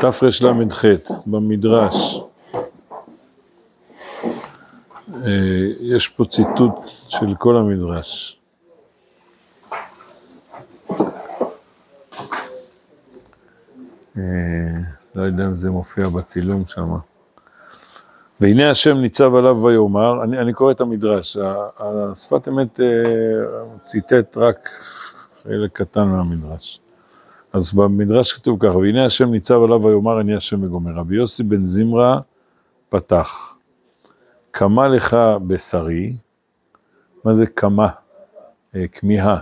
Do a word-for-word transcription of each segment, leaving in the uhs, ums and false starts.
תפרש למד ח' במדרש. יש פה ציטוט של כל המדרש. לא יודע אם זה מופיע בצילום שם. והנה השם ניצב עליו ויאמר, אני, אני קורא את המדרש, השפת אמת ציטט רק חלק קטן מהמדרש. אז במדרש כתוב כך, והנה השם ניצב עליו ויאמר, אני השם וגומר. רבי יוסי בן זימרה פתח, כמה לך בשרי, מה זה כמה? כמיהה,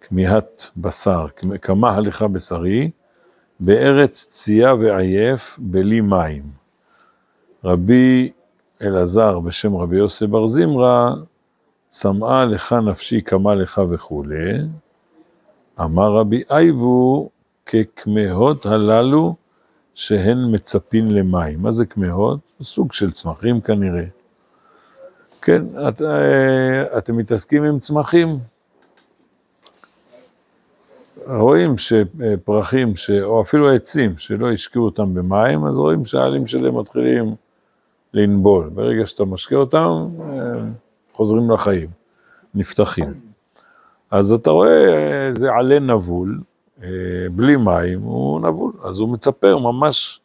כמיהת בשר, כמה לך בשרי, בארץ צייה ועייף, בלי מים. רבי אלעזר בשם רבי יוסי בר זימרה, צמאה לך נפשי, כמה לך וכו'. אמר רבי אייבו, ככמהות הללו שהן מצפין למים. מה זה כמהות? סוג של צמחים כנראה. כן, את, אתם מתעסקים עם צמחים. רואים שפרחים, ש... או אפילו עצים, שלא השקיעו אותם במים, אז רואים שהעלים שלהם מתחילים לנבול. ברגע שאתה משקיע אותם, חוזרים לחיים, נפתחים. אז אתה רואה, זה עלה נבול, בלי מים, הוא נבול. אז הוא מצפר ממש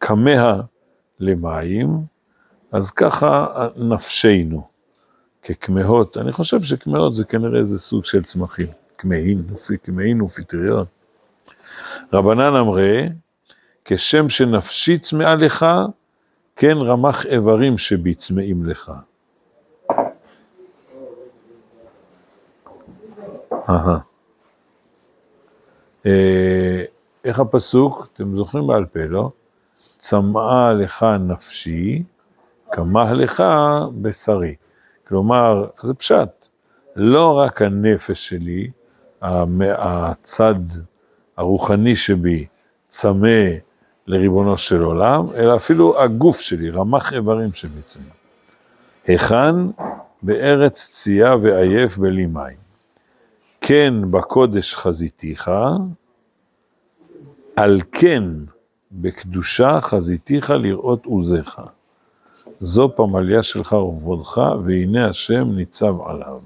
כמה למים, אז ככה נפשנו, ככמהות. אני חושב שכמהות זה כנראה איזה סוג של צמחים. כמהין, כמהין ופטריות. רבנן אמרה, כשם שנפשי צמאה לך, כן רמח איברים שבי צמאים לך. איך הפסוק, אתם זוכרים בעל פה, לא? צמאה לך נפשי, כמה לך בשרי. כלומר, זה פשט, לא רק הנפש שלי, הצד הרוחני שבי צמא לריבונו של עולם, אלא אפילו הגוף שלי, רמח איברים שבי צמא. היכן בארץ צייה ועייף בלי מים. כן בקודש חזיתיך, על כן בקדושה חזיתיך לראות עוזיך. זו פמליה שלך ובודך, והנה השם ניצב עליו.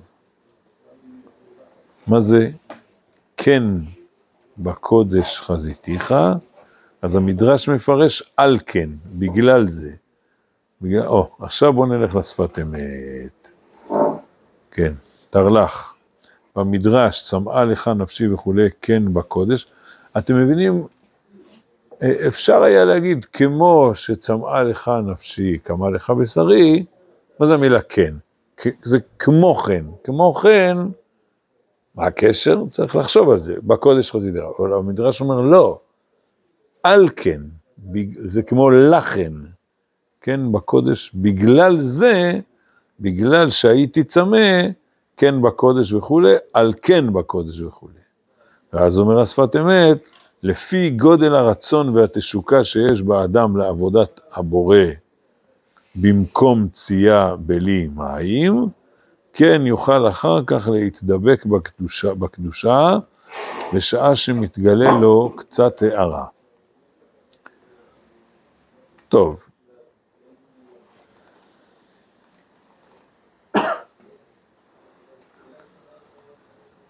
מה זה? כן בקודש חזיתיך, אז המדרש מפרש על כן, בגלל זה. בגלל, או, עכשיו בוא נלך לשפת אמת. כן, תרלך. במדרש, צמאה לך נפשי וכו', כן בקודש. אתם מבינים, אפשר היה להגיד, כמו שצמאה לך נפשי, כמה לך בשרי, מה זה המילה כן? זה כמו כן. כמו כן, מה הקשר? צריך לחשוב על זה. בקודש חזיתיך. אבל המדרש אומר, לא. על כן. זה כמו לכן. כן, בקודש. בגלל זה, בגלל שהייתי צמא, כן בקודש וכו', על כן בקודש וכו'. ואז אומר השפת אמת, לפי גודל הרצון והתשוקה שיש באדם לעבודת הבורא, במקום צייה בלי מים, כן יוכל אחר כך להתדבק בקדושה, בקדושה בשעה שמתגלה לו קצת הערה. טוב.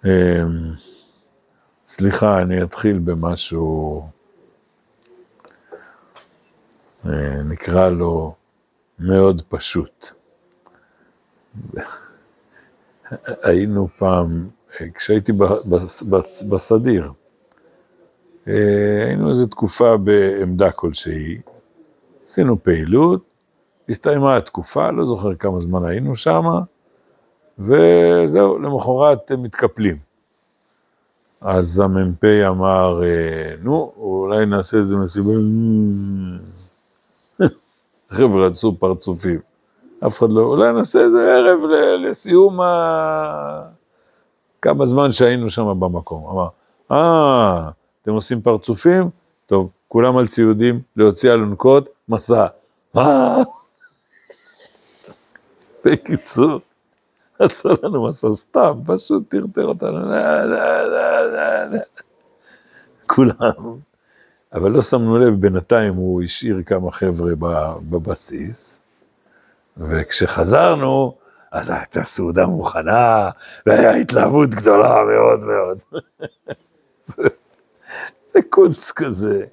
Um, סליחה, אני אתחיל במשהו, uh, נקרא לו מאוד פשוט. היינו פעם, כשהייתי בסדיר, uh, היינו איזו תקופה בעמדה כלשהי, עשינו פעילות, הסתיימה התקופה, לא זוכר כמה זמן היינו שם, וזהו, למחרת מתקפלים. אז הממפה אמר, נו, אולי נעשה איזה מסיבה. חבר'ה עשו פרצופים. אף אחד לא, אולי נעשה איזה ערב לסיום כמה זמן שהיינו שם במקום. אמר, אה, אתם עושים פרצופים? טוב, כולם על ציודים, להוציא אלונקות, מסע. אה, בקיצור. עשה לנו מסע סתם, פשוט תרתר אותנו, כולם, אבל לא שמנו לב, בינתיים הוא השאיר כמה חבר'ה בבסיס, וכשחזרנו, אז הייתה סעודה מוכנה, והיה התלהבות גדולה מאוד מאוד. זה, זה קונץ כזה.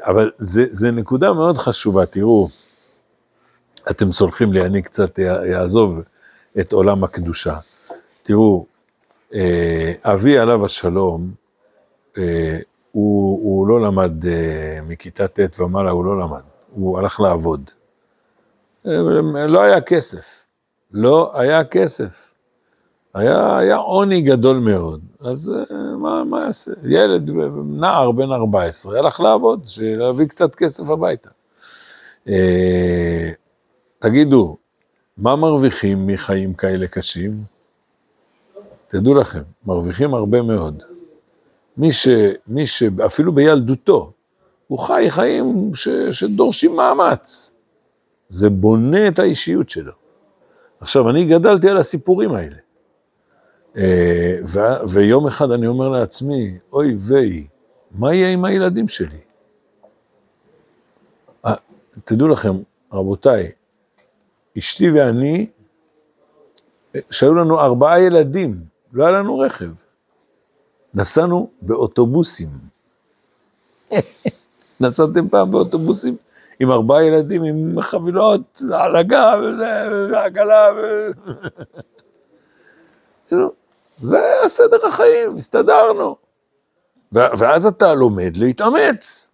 אבל זה, זה נקודה מאוד חשובה, תראו, אתם סולחים לי, אני קצת יעזוב את עולם הקדושה. תראו, אבי עליו השלום, הוא, הוא לא למד מכיתה ת' ומעלה, הוא לא למד, הוא הלך לעבוד. לא היה כסף, לא היה כסף, היה, היה עוני גדול מאוד, אז מה, מה יעשה? ילד, נער בן ארבע עשרה, הלך לעבוד, להביא קצת כסף הביתה. תגידו, מה מרוויחים מחיים כאלה קשים? תדעו לכם, מרוויחים הרבה מאוד. מי ש, מי ש, אפילו בילדותו, הוא חי חיים ש, שדורשים מאמץ. זה בונה את האישיות שלו. עכשיו, אני גדלתי על הסיפורים האלה. ו, ויום אחד אני אומר לעצמי, אוי ואי, מה יהיה עם הילדים שלי? תדעו לכם, רבותיי, אשתי ואני, שהיו לנו ארבעה ילדים, לא היה לנו רכב. נסענו באוטובוסים. נסעתם פעם באוטובוסים עם ארבעה ילדים, עם חבילות על הגב, ועגלה. זה הסדר החיים, הסתדרנו. ואז אתה לומד להתאמץ.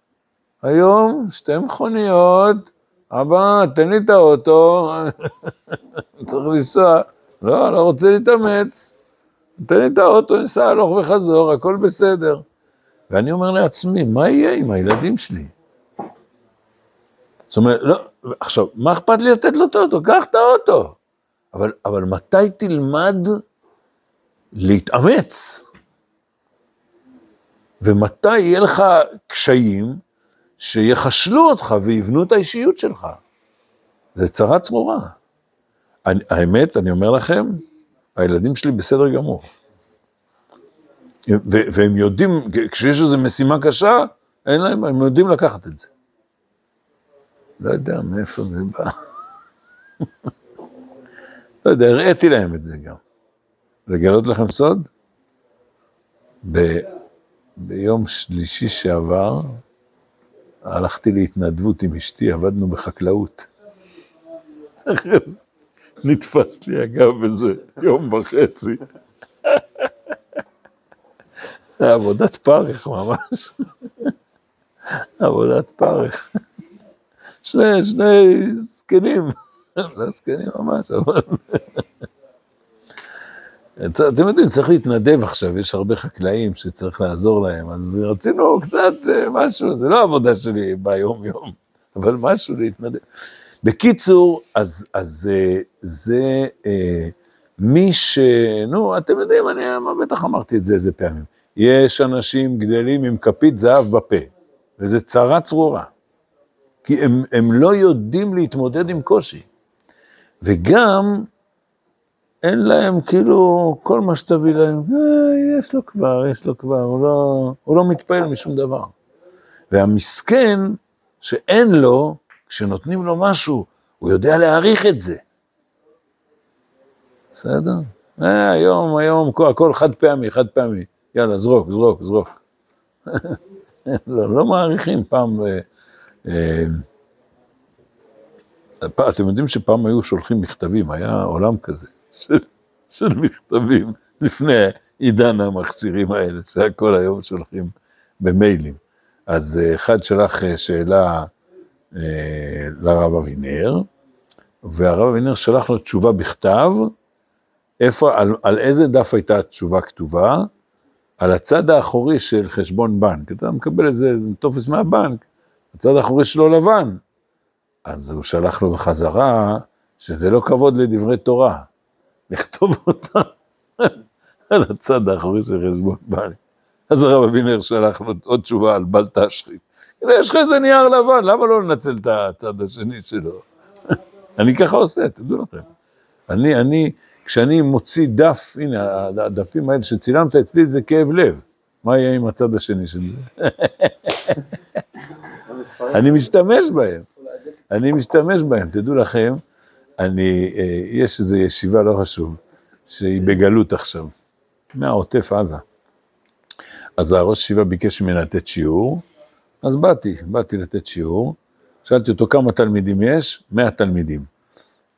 היום שתי מכוניות, אבא, תן לי את האוטו, צריך לנסוע. לא, לא רוצה להתאמץ. תן לי את האוטו, נסע הלוך וחזור, הכל בסדר. ואני אומר לעצמי, מה יהיה עם הילדים שלי? זאת אומרת, לא, עכשיו, מה אכפת לי לתת לו את האוטו? קח את האוטו. אבל, אבל מתי תלמד להתאמץ? ומתי יהיה לך קשיים שיחשלו אותך ויבנו את האישיות שלך? זה צרה צרורה. אני, האמת, אני אומר לכם, הילדים שלי בסדר גמור. ו- והם יודעים, כשיש איזו משימה קשה, אין להם, הם יודעים לקחת את זה. לא יודע מאיפה זה בא. לא יודע, הראיתי להם את זה גם. לגלות לכם סוד? ב- ביום שלישי שעבר, הלכתי להתנדבות עם אשתי, עבדנו בחקלאות. אחרי זה. נתפס לי אגב איזה יום וחצי. עבודת פרך ממש. עבודת פרך. שני, שני זקנים. לא זקנים ממש, אבל... אתם יודעים, צריך להתנדב עכשיו, יש הרבה חקלאים שצריך לעזור להם, אז רצינו קצת משהו, זה לא עבודה שלי ביום יום, אבל משהו להתנדב. בקיצור, אז, אז זה מי ש... נו, אתם יודעים, אני בטח אמרתי את זה איזה פעמים. יש אנשים גדלים עם כפית זהב בפה, וזה צרה צרורה, כי הם, הם לא יודעים להתמודד עם קושי. וגם אין להם כאילו כל מה שתביא להם, אה, יש לו כבר, יש לו כבר, הוא לא, הוא לא מתפעל משום דבר. והמסכן שאין לו, כשנותנים לו משהו, הוא יודע להעריך את זה. בסדר? אה, היום, היום, הכל חד פעמי, חד פעמי. יאללה, זרוק, זרוק, זרוק. לא, לא מעריכים, פעם... אה, אה, פעם, אתם יודעים שפעם היו שולחים מכתבים, היה עולם כזה, של, של מכתבים, לפני עידן המכשירים האלה, שהכל היום שולחים במיילים. אז אחד שלח שאלה... לרב אבינר, והרב אבינר שלח לו תשובה בכתב, איפה, על, על איזה דף הייתה התשובה כתובה, על הצד האחורי של חשבון בנק, אתה מקבל איזה תופס מהבנק, הצד האחורי שלו לבן, אז הוא שלח לו בחזרה, שזה לא כבוד לדברי תורה, לכתוב אותה על הצד האחורי של חשבון בנק, אז הרב אבינר שלח לו עוד תשובה על בל תשחית, יש לך איזה נייר לבן, למה לא לנצל את הצד השני שלו? אני ככה עושה, תדעו לכם. אני, אני, כשאני מוציא דף, הנה, הדפים האלה שצילמת אצלי, זה כאב לב. מה יהיה עם הצד השני של זה? אני משתמש בהם, אני משתמש בהם, תדעו לכם, אני, יש איזו ישיבה לא חשוב, שהיא בגלות עכשיו, מהעוטף עזה. אז הראש ישיבה ביקש ממני לתת שיעור, אז באתי, באתי לתת שיעור, שאלתי אותו כמה תלמידים יש, מאה תלמידים.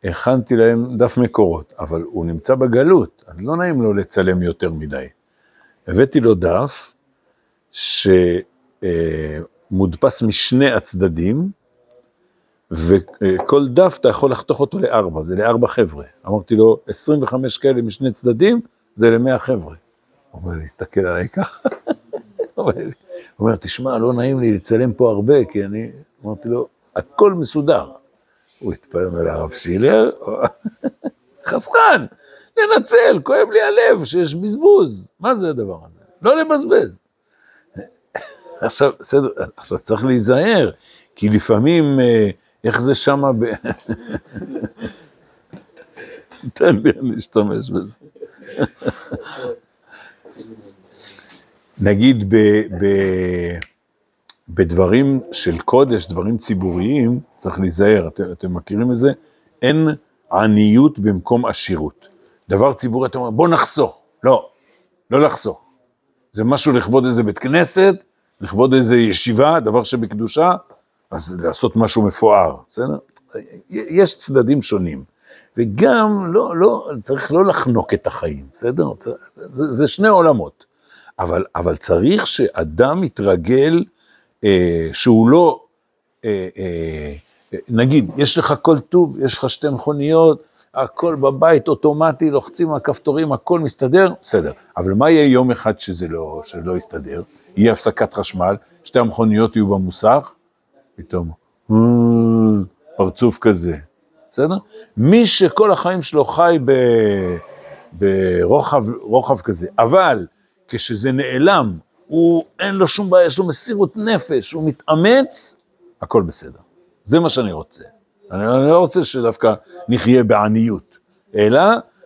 הכנתי להם דף מקורות, אבל הוא נמצא בגלות, אז לא נעים לו לצלם יותר מדי. הבאתי לו דף שמודפס משני הצדדים, וכל דף אתה יכול לחתוך אותו לארבע, זה לארבע חבר'ה. אמרתי לו, עשרים וחמש כאלה משני צדדים, זה למאה חבר'ה. הוא אומר, להסתכל עליי ככה. הוא אומר, תשמע, לא נעים לי לצלם פה הרבה, כי אני... אמרתי לו, הכל מסודר. הוא התפעם על הרב שילר, חסכן, לנצל, כואב לי הלב שיש בזבוז. מה זה הדבר הזה? לא לבזבז. עכשיו, סדר, עכשיו צריך להיזהר, כי לפעמים, איך זה שמה ב... תתן לי, אני אשתמש בזה. נגיד ב... ב... בדברים של קודש, דברים ציבוריים, צריך להיזהר, אתם, אתם מכירים את זה? אין עניות במקום עשירות. דבר ציבורי, אתם אומרים, בוא נחסוך. לא, לא לחסוך. זה משהו לכבוד איזה בית כנסת, לכבוד איזה ישיבה, דבר שבקדושה, אז לעשות משהו מפואר, בסדר? יש צדדים שונים. וגם לא, לא, צריך לא לחנוק את החיים, בסדר? זה, זה שני עולמות. אבל, אבל צריך שאדם יתרגל שהוא לא, נגיד, יש לך כל טוב, יש לך שתי מכוניות, הכל בבית אוטומטי, לוחצים הכפתורים, הכל מסתדר, בסדר. אבל מה יהיה יום אחד שזה לא, שלא יסתדר? יהיה הפסקת חשמל, שתי המכוניות יהיו במוסך, פתאום, פרצוף כזה, בסדר? מי שכל החיים שלו חי ברוחב, רוחב כזה, אבל כשזה נעלם, הוא, אין לו שום בעיה, יש לו מסירות נפש, הוא מתאמץ, הכל בסדר. זה מה שאני רוצה. אני, אני לא רוצה שדווקא נחיה בעניות, אלא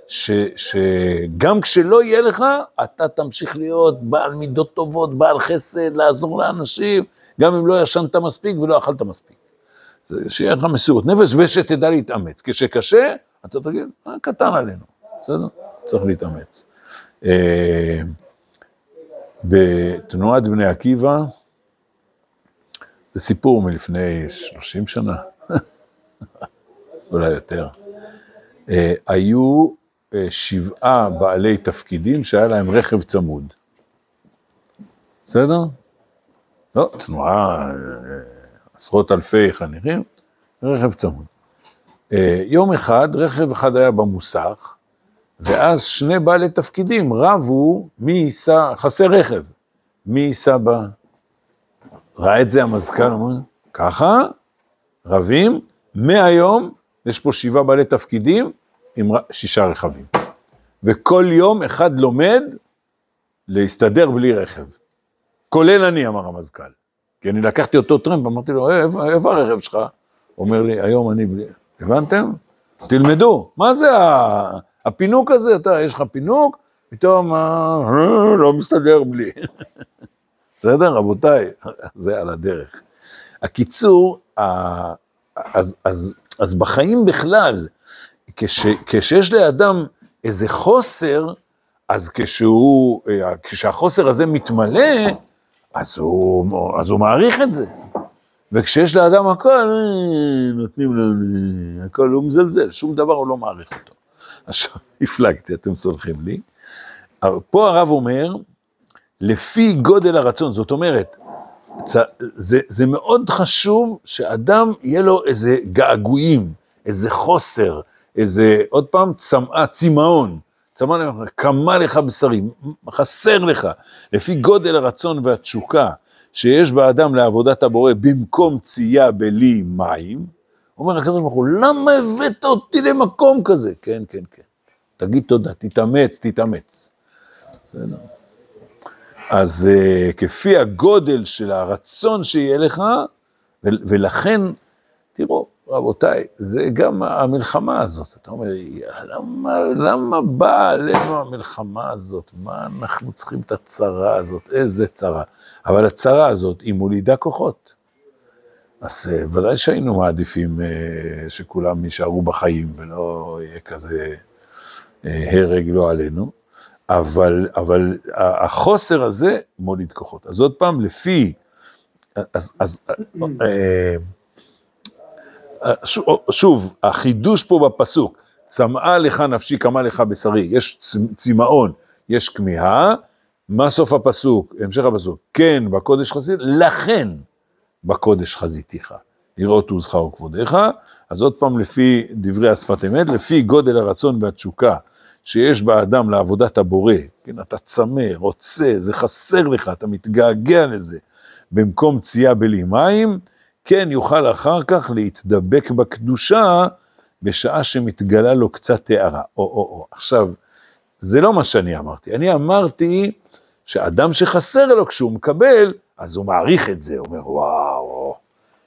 ש, שגם כשלא יהיה לך, אתה תמשיך להיות בעל מידות טובות, בעל חסד, לעזור לאנשים, גם אם לא ישנת מספיק ולא אכלת מספיק. זה שיהיה לך מסירות נפש ושתדע להתאמץ. כשקשה, אתה תגיד, קטן עלינו, בסדר? צריך להתאמץ. בתנועת בני עקיבא, זה סיפור מלפני שלושים שנה, אולי יותר, היו שבעה בעלי תפקידים שהיה להם רכב צמוד. בסדר? לא, תנועה, עשרות אלפי חניכים, רכב צמוד. יום אחד, רכב אחד היה במוסך, ואז שני בעלי תפקידים רבו מי ייסע, חסר רכב, מי ייסע בה. ראה את זה המזכ"ל, אמר, ככה, רבים, מהיום יש פה שבעה בעלי תפקידים עם שישה רכבים. וכל יום אחד לומד להסתדר בלי רכב. כולל אני, אמר המזכ"ל. כי אני לקחתי אותו טרמפ, אמרתי לו, איפה, איפה הרכב שלך? אומר לי, היום אני בלי... הבנתם? תלמדו, מה זה ה... הפינוק הזה, אתה, יש לך פינוק, פתאום, לא מסתדר בלי. בסדר, רבותיי, זה על הדרך. הקיצור, אז, אז, אז בחיים בכלל, כש, כשיש לאדם איזה חוסר, אז כשהוא, כשהחוסר הזה מתמלא, אז הוא, אז הוא מעריך את זה. וכשיש לאדם הכל, נותנים לו, הכל הוא מזלזל, שום דבר הוא לא מעריך אותו. עכשיו, הפלגתי, אתם סולחים לי. פה הרב אומר, לפי גודל הרצון, זאת אומרת, זה, זה מאוד חשוב שאדם יהיה לו איזה געגועים, איזה חוסר, איזה, עוד פעם, צמאה, צימאון, צמאה לך, כמה לך בשרים, חסר לך, לפי גודל הרצון והתשוקה שיש באדם לעבודת הבורא במקום צייה בלי מים, אומר הקדוש ברוך הוא, למה הבאת אותי למקום כזה? כן, כן, כן. תגיד תודה, תתאמץ, תתאמץ. בסדר. אז uh, כפי הגודל של הרצון שיהיה לך, ו- ולכן, תראו, רבותיי, זה גם המלחמה הזאת. אתה אומר, למה, למה באה עלינו המלחמה הזאת? מה אנחנו צריכים את הצרה הזאת? איזה צרה? אבל הצרה הזאת היא מולידה כוחות. אז ודאי שהיינו מעדיפים שכולם יישארו בחיים, ולא יהיה כזה הרג לא עלינו, אבל, אבל החוסר הזה מוליד כוחות. אז עוד פעם, לפי, אז, אז, שוב, החידוש פה בפסוק, צמאה לך נפשי, כמה לך בשרי, יש צמאון, יש כמיהה, מה סוף הפסוק, המשך הפסוק, כן בקודש חזית, לכן בקודש חזיתיך, לראות עוזך וכבודך. אז עוד פעם לפי דברי השפת אמת, לפי גודל הרצון והתשוקה שיש באדם לעבודת הבורא, כן, אתה צמא, רוצה, זה חסר לך, אתה מתגעגע לזה, במקום צייה בלי מים, כן יוכל אחר כך להתדבק בקדושה, בשעה שמתגלה לו קצת תארה, או, או, או. עכשיו, זה לא מה שאני אמרתי, אני אמרתי שאדם שחסר לו כשהוא מקבל, אז הוא מעריך את זה, הוא אומר, וואו,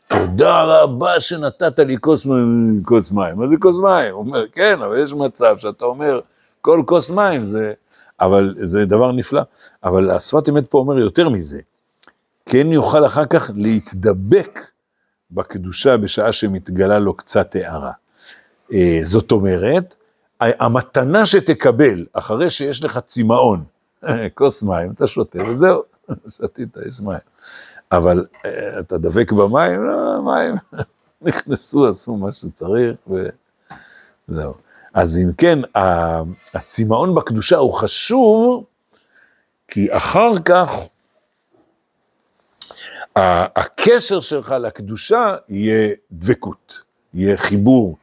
תודה רבה שנתת לי כוס מים, כוס מים, מה זה כוס מים? הוא אומר, כן, אבל יש מצב שאתה אומר, כל כוס מים, זה, אבל זה דבר נפלא, אבל השפת אמת פה אומר יותר מזה, כן יוכל אחר כך להתדבק בקדושה בשעה שמתגלה לו קצת הערה. זאת אומרת, המתנה שתקבל אחרי שיש לך צמאון, כוס מים, אתה שותה וזהו, שתית, יש מים. אבל אתה דבק במים, לא, מים נכנסו, עשו מה שצריך וזהו. אז אם כן, הצמאון בקדושה הוא חשוב, כי אחר כך, הקשר שלך לקדושה יהיה דבקות, יהיה חיבור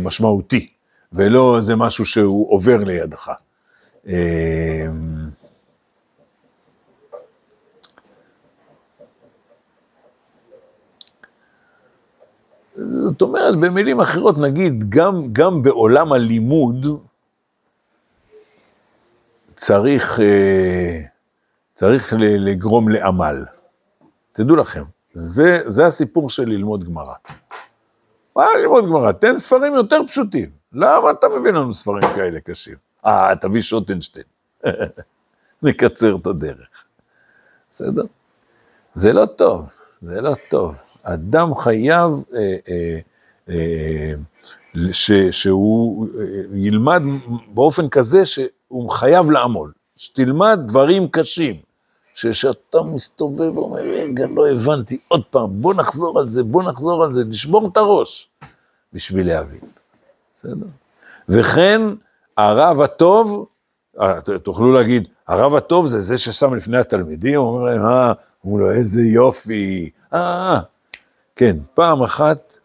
משמעותי, ולא זה משהו שהוא עובר לידך. זאת אומרת, במילים אחרות נגיד, גם, גם בעולם הלימוד צריך, צריך לגרום לעמל. תדעו לכם, זה, זה הסיפור של ללמוד גמרא. מה ללמוד גמרא? תן ספרים יותר פשוטים. למה אתה מביא לנו ספרים כאלה קשים? אה, תביא שוטנשטיין. נקצר את הדרך. בסדר? זה לא טוב, זה לא טוב. אדם חייב אה, אה, אה, ש, שהוא אה, ילמד באופן כזה שהוא חייב לעמול. שתלמד דברים קשים. ששאתה מסתובב ואומר, רגע, לא הבנתי, עוד פעם, בוא נחזור על זה, בוא נחזור על זה, נשבור את הראש, בשביל להבין. בסדר? וכן, הרב הטוב, תוכלו להגיד, הרב הטוב זה זה ששם לפני התלמידים, הוא אומר להם, אה, הוא לא, איזה יופי, אה, כן, פעם אחת,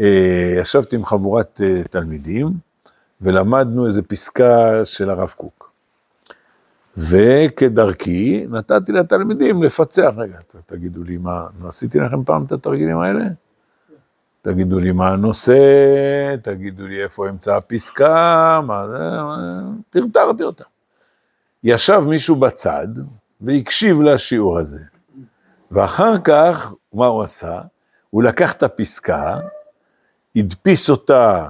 אה, ישבתי עם חבורת אה, תלמידים, ולמדנו איזו פסקה של הרב קוק. וכדרכי נתתי לתלמידים לפצח, רגע, תגידו לי מה, עשיתי לכם פעם את התרגילים האלה? תגידו לי מה הנושא, תגידו לי איפה אמצע הפסקה, מה זה, תרתרתי אותה. ישב מישהו בצד והקשיב לשיעור הזה, ואחר כך, מה הוא עשה? הוא לקח את הפסקה, הדפיס אותה,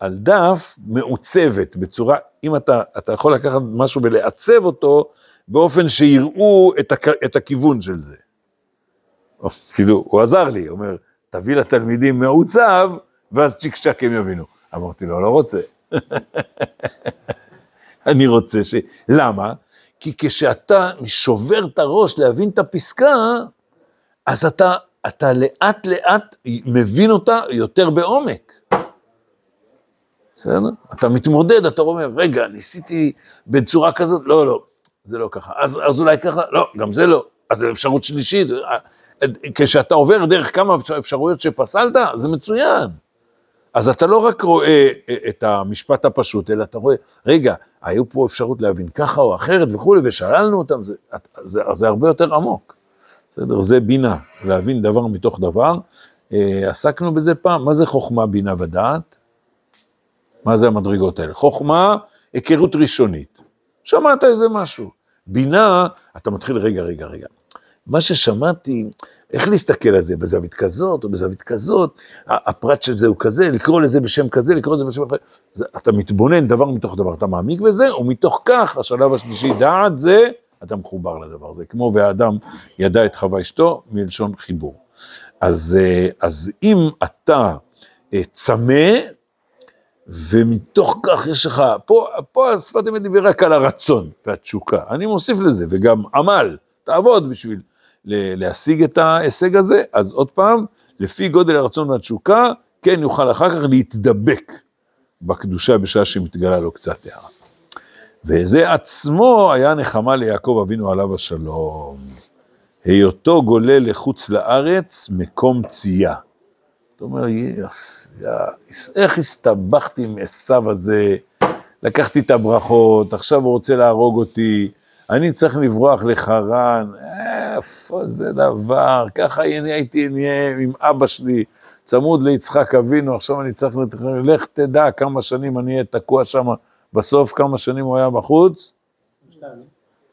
על דף מעוצבת בצורה, אם אתה, אתה יכול לקחת משהו ולעצב אותו, באופן שיראו את, הכ, את הכיוון של זה. כאילו, הוא עזר לי, הוא אומר, תביא לתלמידים מעוצב, ואז צ'יק צ'ק הם יבינו. אמרתי לו, לא רוצה. אני רוצה ש... למה? כי כשאתה שובר את הראש להבין את הפסקה, אז אתה, אתה לאט לאט מבין אותה יותר בעומק. בסדר? אתה מתמודד, אתה אומר, רגע, ניסיתי בצורה כזאת, לא, לא, זה לא ככה, אז, אז אולי ככה, לא, גם זה לא, אז זה אפשרות שלישית, כשאתה עובר דרך כמה אפשרויות שפסלת, זה מצוין, אז אתה לא רק רואה את המשפט הפשוט, אלא אתה רואה, רגע, היו פה אפשרות להבין ככה או אחרת וכו', ושללנו אותם, זה, זה, זה הרבה יותר עמוק, בסדר? זה בינה, להבין דבר מתוך דבר, עסקנו בזה פעם, מה זה חוכמה, בינה ודעת? מה זה המדרגות האלה? חוכמה, היכרות ראשונית. שמעת איזה משהו. בינה, אתה מתחיל, רגע, רגע, רגע. מה ששמעתי, איך להסתכל על זה, בזווית כזאת או בזווית כזאת, הפרט של זה הוא כזה, לקרוא לזה בשם כזה, לקרוא לזה בשם אחר, אתה מתבונן דבר מתוך דבר, אתה מעמיק בזה, ומתוך כך, השלב השלישי, דעת זה, אתה מחובר לדבר הזה, כמו והאדם ידע את חווה אשתו, מלשון חיבור. אז, אז אם אתה צמא, ומתוך כך יש לך, פה, פה השפת אמת דיבר רק על הרצון והתשוקה, אני מוסיף לזה, וגם עמל, תעבוד בשביל להשיג את ההישג הזה, אז עוד פעם, לפי גודל הרצון והתשוקה, כן יוכל אחר כך להתדבק בקדושה בשעה שמתגלה לו קצת הערה. וזה עצמו היה נחמה ליעקב אבינו עליו השלום. היותו גולה לחוץ לארץ מקום צייה. אתה אומר, איך הסתבכתי עם עשיו הזה, לקחתי את הברכות, עכשיו הוא רוצה להרוג אותי, אני צריך לברוח לחרן, איפה זה דבר, ככה הייתי נהיה עם אבא שלי, צמוד ליצחק אבינו, עכשיו אני צריך ללך תדע כמה שנים אני אהיה תקוע שם, בסוף כמה שנים הוא היה בחוץ,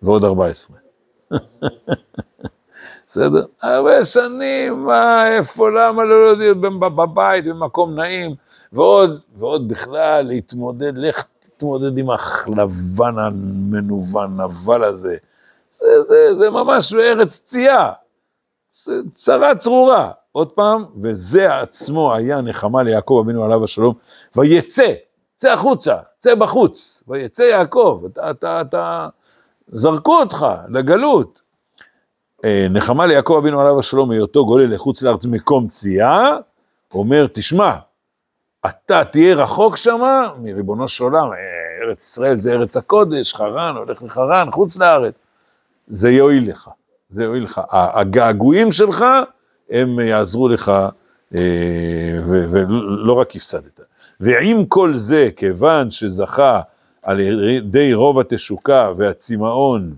ועוד ארבע עשרה. בסדר? הרבה שנים, מה, איפה, למה לא יודעים, בבית, במקום נעים, ועוד, ועוד בכלל, להתמודד, לך תתמודד עם החלבן המנוון, אבל הזה, זה, זה, זה ממש בארץ צייה, צרה צרורה, עוד פעם, וזה עצמו היה נחמה ליעקב אבינו עליו השלום, ויצא, צא החוצה, צא בחוץ, ויצא יעקב, אתה, אתה, אתה, זרקו אותך לגלות, נחמה ליעקב אבינו עליו השלום, היותו גולה לחוץ לארץ מקום צייה, אומר, תשמע, אתה תהיה רחוק שמה, מריבונו של עולם, ארץ ישראל זה ארץ הקודש, חרן, הולך לחרן, חוץ לארץ, זה יועיל לך, זה יועיל לך, הגעגועים שלך, הם יעזרו לך, ולא רק הפסדת. ועם כל זה, כיוון שזכה על ידי רוב התשוקה והצמאון,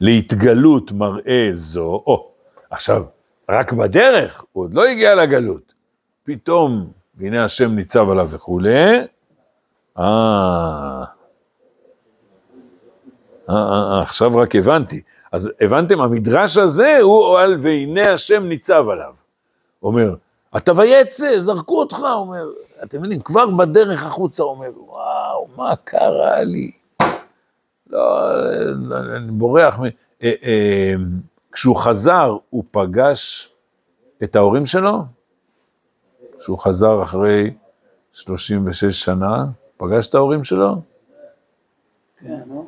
להתגלות מראה זו, או, עכשיו, רק בדרך, הוא עוד לא הגיע לגלות, פתאום, והנה השם ניצב עליו וכו', אה, עכשיו רק הבנתי, אז הבנתם, המדרש הזה הוא על והנה השם ניצב עליו, אומר, אתה ויצא, זרקו אותך, אומר, אתם יודעים, כבר בדרך החוצה, אומר, וואו, מה קרה לי? לא, אני בורח, כשהוא חזר, הוא פגש את ההורים שלו, כשהוא חזר אחרי שלושים ושש שנה, פגש את ההורים שלו? כן, לא?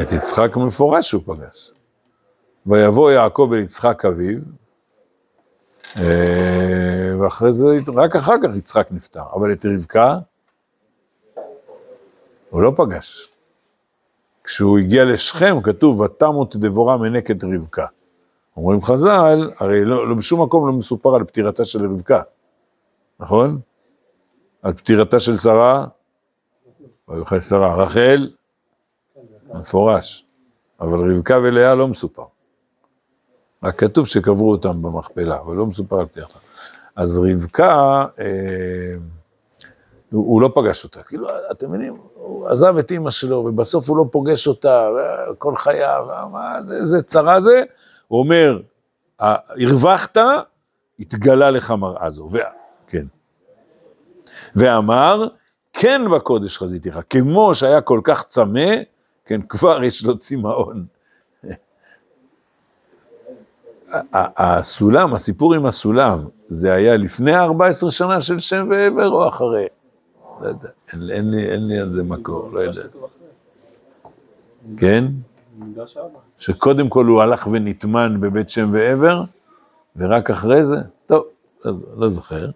את יצחק מפורש הוא פגש. ויבוא יעקב ויצחק אביו, ואחרי זה, רק אחר כך יצחק נפטר, אבל את רבקה, הוא לא פגש. כשהוא הגיע לשכם, כתוב, ותמות דבורה מנקת רבקה. אומרים חז"ל, הרי לא, לא בשום מקום לא מסופר על פטירתה של רבקה, נכון? על פטירתה של שרה, ויוחל שרה, רחל, מפורש, אבל רבקה ולאה לא מסופר. רק כתוב שקברו אותם במכפלה, אבל לא מסופר על פטירתה. אז רבקה, אה, הוא לא פגש אותה, כאילו, אתם מבינים, הוא עזב את אמא שלו, ובסוף הוא לא פוגש אותה, כל חייו, מה זה, זה צרה זה, הוא אומר, הרווחת, התגלה לך מראה זו, וה, כן. ואמר, כן בקודש חזיתיך, כמו שהיה כל כך צמא, כן, כבר יש לו צמאון. הסולם, הסיפור עם הסולם, זה היה לפני ארבע עשרה שנה של שם ועבר או אחרי? לא יודע, אין, אין, לי, אין לי על זה מקור, לא יודע. כן? שקודם כל הוא הלך ונתמן בבית שם ועבר, ורק אחרי זה, טוב, אז לא זוכר.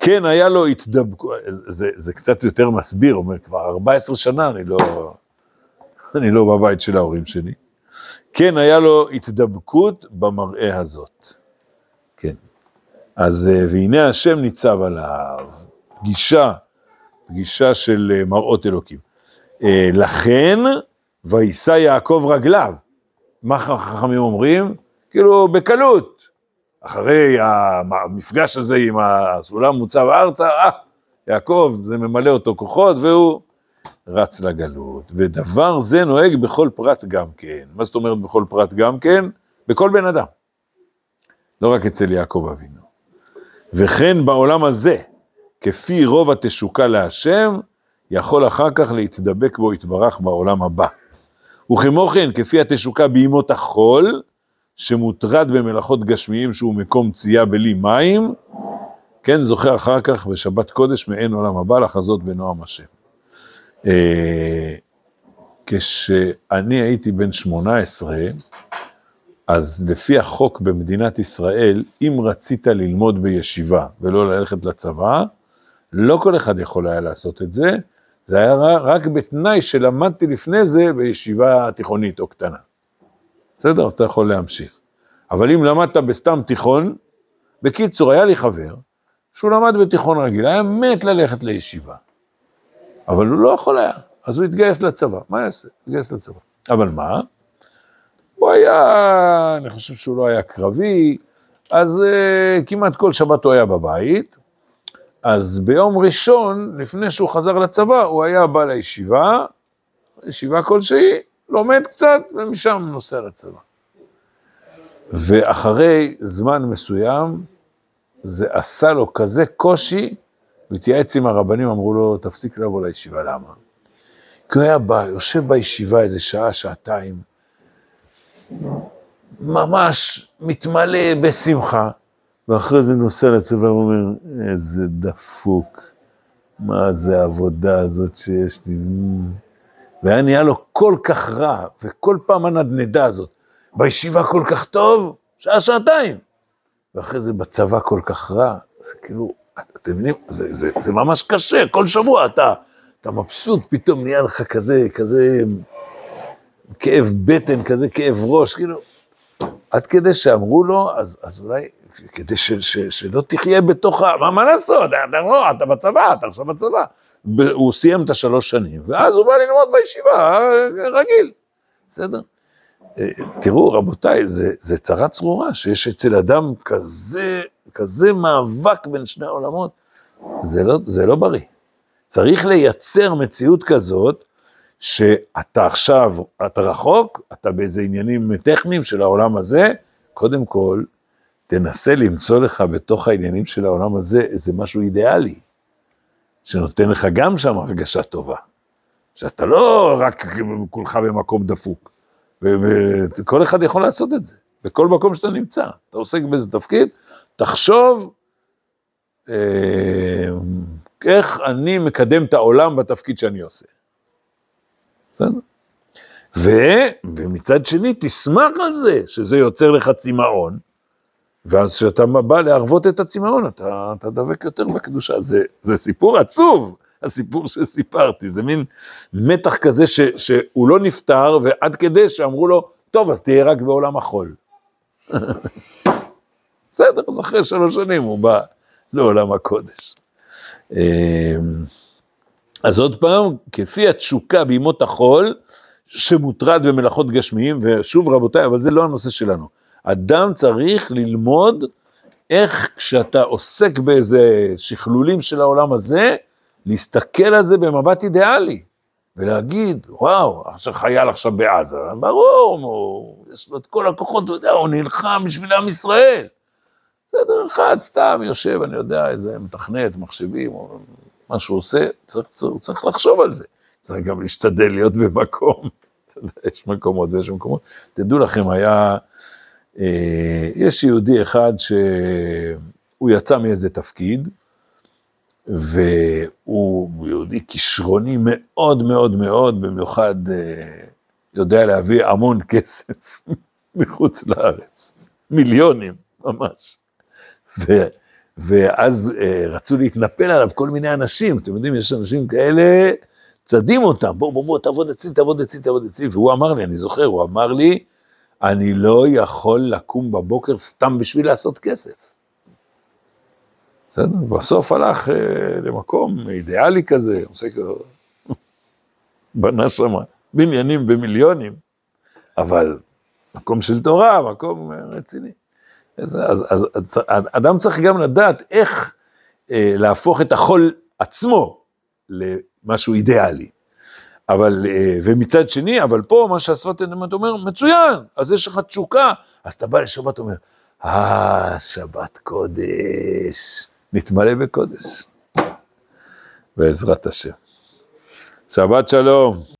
כן, היה לו התדבקות, זה, זה, זה קצת יותר מסביר, אומר כבר ארבע עשרה שנה, אני לא, אני לא בבית של ההורים שלי. כן, היה לו התדבקות במראה הזאת. כן. אז והנה השם ניצב עליו, פגישה, פגישה של מראות אלוקים. לכן, וישא יעקב רגליו. מה חכמים אומרים? כאילו, בקלות. אחרי המפגש הזה עם הסולם מוצב ארצה, אה, יעקב, זה ממלא אותו כוחות, והוא רץ לגלות. ודבר זה נוהג בכל פרט גם כן. מה זאת אומרת בכל פרט גם כן? בכל בן אדם. לא רק אצל יעקב אבינו. וכן בעולם הזה, כפי רוב התשוקה להשם, יכול אחר כך להתדבק בו יתברך בעולם הבא. וכמו כן, כפי התשוקה בימות החול, שמוטרד במלאכות גשמיים שהוא מקום צייה בלי מים, כן זוכה אחר כך בשבת קודש מעין עולם הבא לחזות בנועם השם. כשאני הייתי בן שמונה עשרה, אז לפי החוק במדינת ישראל, אם רצית ללמוד בישיבה ולא ללכת לצבא, לא כל אחד יכול היה לעשות את זה, זה היה רק בתנאי שלמדתי לפני זה בישיבה תיכונית או קטנה. בסדר? אז אתה יכול להמשיך. אבל אם למדת בסתם תיכון, בקיצור היה לי חבר, שהוא למד בתיכון רגיל, היה מת ללכת לישיבה. אבל הוא לא יכול היה, אז הוא התגייס לצבא. מה יעשה? התגייס לצבא. אבל מה? הוא היה, אני חושב שהוא לא היה קרבי, אז uh, כמעט כל שבת הוא היה בבית, אז ביום ראשון, לפני שהוא חזר לצבא, הוא היה בא לישיבה, ישיבה כלשהי, לומד קצת, ומשם נוסע לצבא. ואחרי זמן מסוים, זה עשה לו כזה קושי, והתייעץ עם הרבנים, אמרו לו, תפסיק לבוא לישיבה, למה? כי הוא היה בא, יושב בישיבה איזה שעה, שעתיים, ממש מתמלא בשמחה, ואחרי זה נוסע לצבא ואומר, איזה דפוק, מה זה העבודה הזאת שיש לי? והיה נהיה לו כל כך רע, וכל פעם הנדנדה הזאת, בישיבה כל כך טוב, שעה שעתיים, ואחרי זה בצבא כל כך רע, זה כאילו, אתם מבינים, זה, זה, זה ממש קשה, כל שבוע אתה, אתה מבסוט, פתאום נהיה לך כזה, כזה כאב בטן, כזה כאב ראש, כאילו, עד כדי שאמרו לו, אז, אז אולי, כדי ש, ש, שלא תחיה בתוך, מה, מה לעשות? אתה לא, אתה בצבא, אתה עכשיו בצבא. הוא סיים את השלוש שנים, ואז הוא בא ללמוד בישיבה, רגיל. בסדר? תראו, רבותיי, זה, זה צרה צרורה, שיש אצל אדם כזה, כזה מאבק בין שני העולמות. זה לא, זה לא בריא. צריך לייצר מציאות כזאת, שאתה עכשיו, אתה רחוק, אתה באיזה עניינים טכניים של העולם הזה, קודם כל, תנסה למצוא לך בתוך העניינים של העולם הזה, איזה משהו אידיאלי, שנותן לך גם שם הרגשה טובה, שאתה לא רק כולך במקום דפוק, וכל אחד יכול לעשות את זה, בכל מקום שאתה נמצא, אתה עוסק באיזה תפקיד, תחשוב, איך אני מקדם את העולם בתפקיד שאני עושה. בסדר? ו, ומצד שני, תשמח על זה, שזה יוצר לך צמאון, ואז כשאתה בא להרוות את הצמאון, אתה, אתה דבק יותר בקדושה. זה, זה סיפור עצוב, הסיפור שסיפרתי, זה מין מתח כזה ש, שהוא לא נפטר, ועד כדי שאמרו לו, טוב, אז תהיה רק בעולם החול. בסדר, אז אחרי שלוש שנים הוא בא לעולם הקודש. אז עוד פעם, כפי התשוקה בימות החול, שמוטרד במלאכות גשמיים, ושוב רבותיי, אבל זה לא הנושא שלנו. אדם צריך ללמוד איך כשאתה עוסק באיזה שכלולים של העולם הזה, להסתכל על זה במבט אידיאלי, ולהגיד, וואו, חייל עכשיו בעזה, ברור, הוא, יש לו את כל הכוחות, הוא נלחם בשביל עם ישראל. בסדר, אחד סתם יושב, אני יודע, איזה מתכנת, מחשבים, או מה שהוא עושה, צריך, צריך, צריך לחשוב על זה. צריך גם להשתדל להיות במקום. יש מקומות ויש מקומות. תדעו לכם, היה, אה, יש יהודי אחד שהוא יצא מאיזה תפקיד, והוא יהודי כישרוני מאוד מאוד מאוד, במיוחד אה, יודע להביא המון כסף מחוץ לארץ. מיליונים, ממש. ו... ואז אה, רצו להתנפל עליו כל מיני אנשים, אתם יודעים, יש אנשים כאלה, צדים אותם, בוא, בוא, בוא, תעבוד אצלי, תעבוד אצלי, תעבוד אצלי, והוא אמר לי, אני זוכר, הוא אמר לי, אני לא יכול לקום בבוקר סתם בשביל לעשות כסף. בסדר? בסוף הלך אה, למקום אידיאלי כזה, עושה כזה, בנה שמה, בניינים במיליונים, אבל מקום של תורה, מקום רציני. אז, אז, אז, אז אדם צריך גם לדעת איך אה, להפוך את החול עצמו למשהו אידיאלי. אבל, אה, ומצד שני, אבל פה מה שהשפת אמת אומר, מצוין, אז יש לך תשוקה. אז אתה בא לשבת ואומר, אה, שבת קודש, נתמלא בקודש. בעזרת השם. שבת שלום.